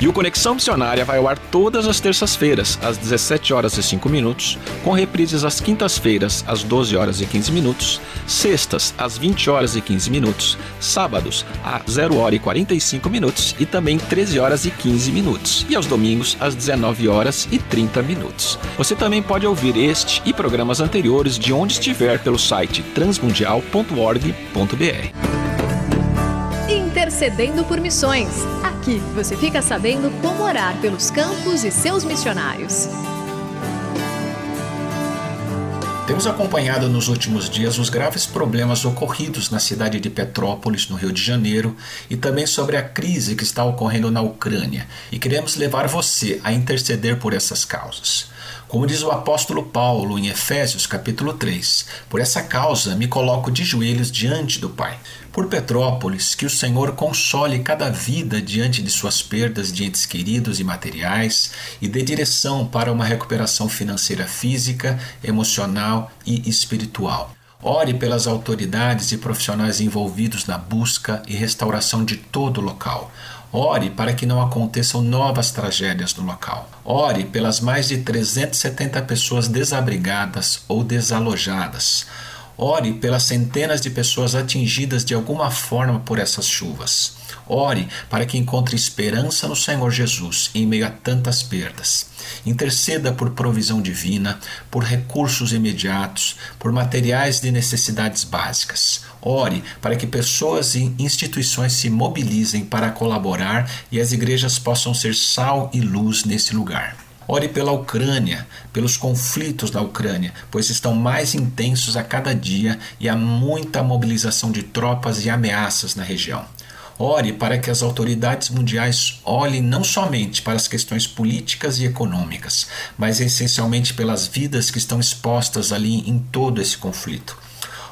E o Conexão Missionária vai ao ar todas as terças-feiras, às 17h05, com reprises às quintas-feiras, às 12h15, sextas, às 20h15, sábados, às 0h45 e também 13h15, e aos domingos, às 19h30. Você também pode ouvir este e programas anteriores de onde estiver pelo site transmundial.org.br. Intercedendo por missões. Aqui você fica sabendo como orar pelos campos e seus missionários. Temos acompanhado nos últimos dias os graves problemas ocorridos na cidade de Petrópolis, no Rio de Janeiro, e também sobre a crise que está ocorrendo na Ucrânia, e queremos levar você a interceder por essas causas. Como diz o apóstolo Paulo em Efésios capítulo 3, por essa causa me coloco de joelhos diante do Pai. Por Petrópolis, que o Senhor console cada vida diante de suas perdas de entes queridos e materiais e dê direção para uma recuperação financeira física, emocional e espiritual. Ore pelas autoridades e profissionais envolvidos na busca e restauração de todo o local. Ore para que não aconteçam novas tragédias no local. Ore pelas mais de 370 pessoas desabrigadas ou desalojadas. Ore pelas centenas de pessoas atingidas de alguma forma por essas chuvas. Ore para que encontre esperança no Senhor Jesus em meio a tantas perdas. Interceda por provisão divina, por recursos imediatos, por materiais de necessidades básicas. Ore para que pessoas e instituições se mobilizem para colaborar e as igrejas possam ser sal e luz nesse lugar. Ore pela Ucrânia, pelos conflitos da Ucrânia, pois estão mais intensos a cada dia e há muita mobilização de tropas e ameaças na região. Ore para que as autoridades mundiais olhem não somente para as questões políticas e econômicas, mas essencialmente pelas vidas que estão expostas ali em todo esse conflito.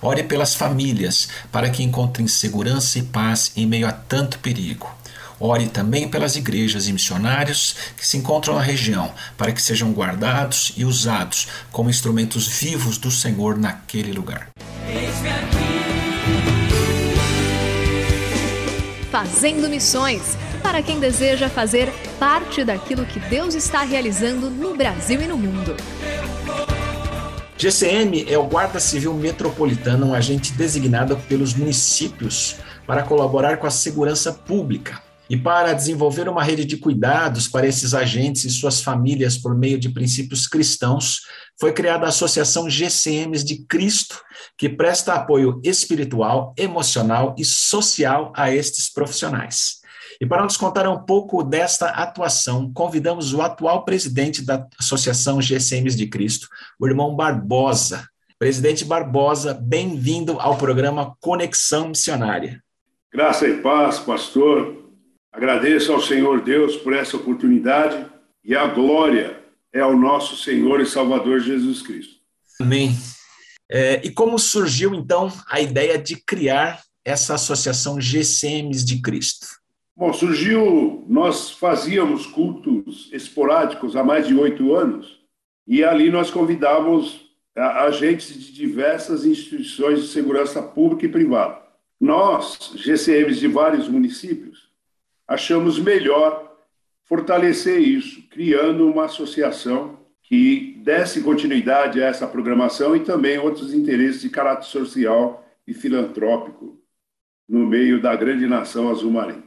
Ore pelas famílias, para que encontrem segurança e paz em meio a tanto perigo. Ore também pelas igrejas e missionários que se encontram na região, para que sejam guardados e usados como instrumentos vivos do Senhor naquele lugar. Fazendo missões, para quem deseja fazer parte daquilo que Deus está realizando no Brasil e no mundo. GCM é o Guarda Civil Metropolitano, um agente designado pelos municípios para colaborar com a segurança pública e para desenvolver uma rede de cuidados para esses agentes e suas famílias por meio de princípios cristãos. Foi criada a Associação GCMs de Cristo, que presta apoio espiritual, emocional e social a estes profissionais. E para nos contar um pouco desta atuação, convidamos o atual presidente da Associação GCMs de Cristo, o irmão Barbosa. Presidente Barbosa, bem-vindo ao programa Conexão Missionária. Graça e paz, pastor. Agradeço ao Senhor Deus por essa oportunidade e a glória é ao nosso Senhor e Salvador Jesus Cristo. Amém. E como surgiu, então, a ideia de criar essa Associação GCMs de Cristo? Bom, surgiu... Nós fazíamos cultos esporádicos há mais de 8 anos e ali nós convidávamos agentes de diversas instituições de segurança pública e privada. Nós, GCMs de vários municípios, achamos melhor fortalecer isso, criando uma associação que desse continuidade a essa programação e também outros interesses de caráter social e filantrópico no meio da grande nação azul-marinha.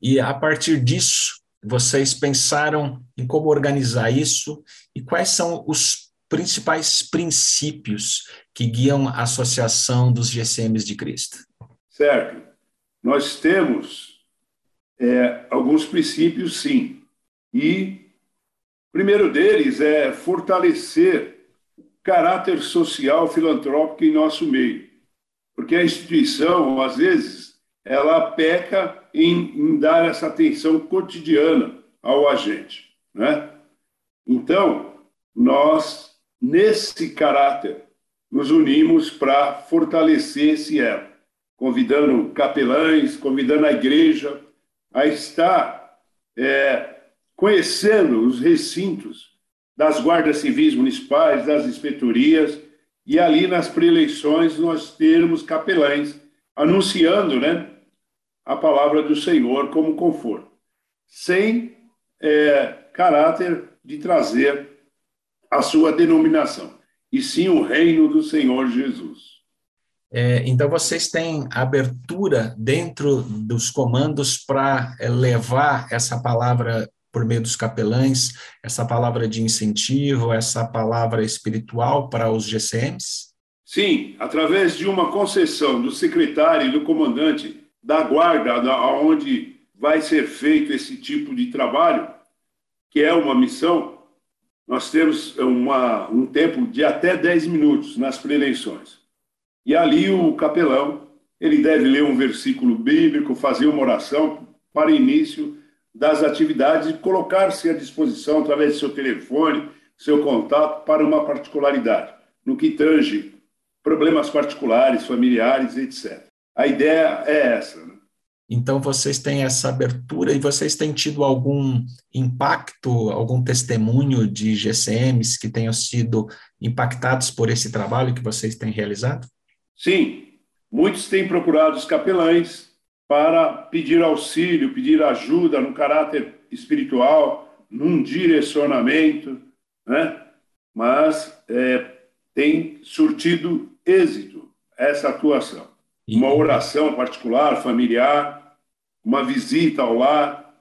E a partir disso, vocês pensaram em como organizar isso e quais são os principais princípios que guiam a Associação dos GCMs de Cristo? Certo. Nós temos alguns princípios, sim. E o primeiro deles é fortalecer o caráter social filantrópico em nosso meio. Porque a instituição, às vezes, ela peca em dar essa atenção cotidiana ao agente, né? Então, nós, nesse caráter, nos unimos para fortalecer esse elo, convidando capelães, convidando a igreja a estar conhecendo os recintos das guardas civis municipais, das inspetorias, e ali nas preeleições nós termos capelães anunciando, né, a palavra do Senhor como conforto, sem caráter de trazer a sua denominação, e sim o reino do Senhor Jesus. Então, vocês têm abertura dentro dos comandos para levar essa palavra por meio dos capelães, essa palavra de incentivo, essa palavra espiritual para os GCMs? Sim, através de uma concessão do secretário e do comandante da guarda, onde vai ser feito esse tipo de trabalho, que é uma missão, nós temos um tempo de até 10 minutos nas preeleições. E ali o capelão, ele deve ler um versículo bíblico, fazer uma oração para início das atividades e colocar-se à disposição através do seu telefone, seu contato, para uma particularidade, no que tange problemas particulares, familiares, etc. A ideia é essa, né? Então, vocês têm essa abertura e vocês têm tido algum impacto, algum testemunho de GCMs que tenham sido impactados por esse trabalho que vocês têm realizado? Sim, muitos têm procurado os capelães para pedir auxílio, pedir ajuda no caráter espiritual, num direcionamento, né? Mas tem surtido êxito essa atuação. Uma oração particular, familiar, uma visita ao lar.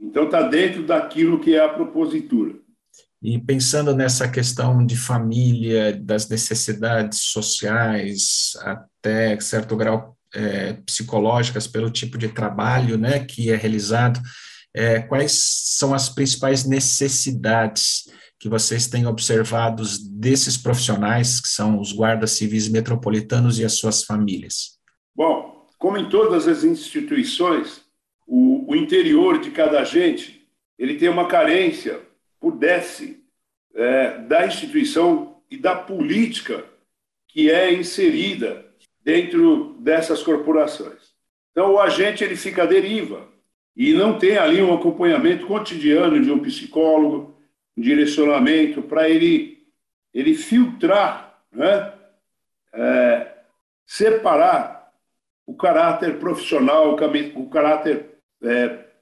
Então, está dentro daquilo que é a propositura. E pensando nessa questão de família, das necessidades sociais, até certo grau psicológicas, pelo tipo de trabalho, né, que é realizado, quais são as principais necessidades que vocês têm observados desses profissionais, que são os guardas civis metropolitanos e as suas famílias? Bom, como em todas as instituições, o interior de cada agente, ele tem uma carência, pudesse, da instituição e da política que é inserida dentro dessas corporações. Então, o agente ele fica à deriva e não tem ali um acompanhamento cotidiano de um psicólogo, um direcionamento para ele filtrar, né? Separar o caráter profissional, o caráter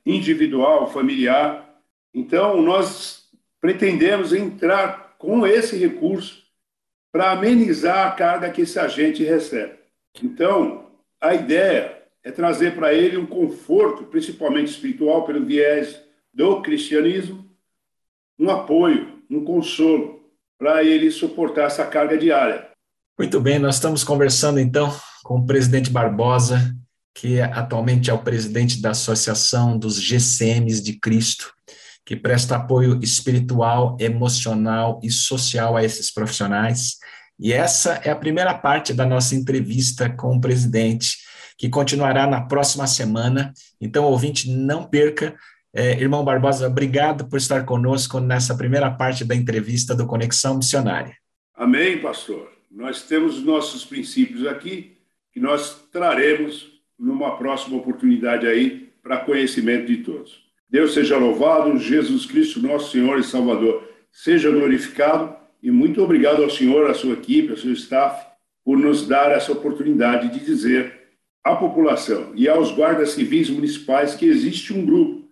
individual, familiar. Então, nós pretendemos entrar com esse recurso para amenizar a carga que esse agente recebe. Então, a ideia é trazer para ele um conforto, principalmente espiritual, pelo viés do cristianismo, um apoio, um consolo, para ele suportar essa carga diária. Muito bem, nós estamos conversando então com o presidente Barbosa, que atualmente é o presidente da Associação dos GCMs de Cristo, que presta apoio espiritual, emocional e social a esses profissionais. E essa é a primeira parte da nossa entrevista com o presidente, que continuará na próxima semana. Então, ouvinte, não perca. Irmão Barbosa, obrigado por estar conosco nessa primeira parte da entrevista do Conexão Missionária. Amém, pastor. Nós temos nossos princípios aqui, que nós traremos numa próxima oportunidade aí para conhecimento de todos. Deus seja louvado, Jesus Cristo, nosso Senhor e Salvador, seja glorificado, e muito obrigado ao senhor, à sua equipe, ao seu staff, por nos dar essa oportunidade de dizer à população e aos guardas civis municipais que existe um grupo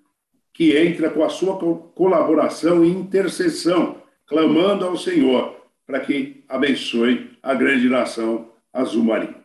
que entra com a sua colaboração e intercessão, clamando ao Senhor para que abençoe a grande nação azul marinho.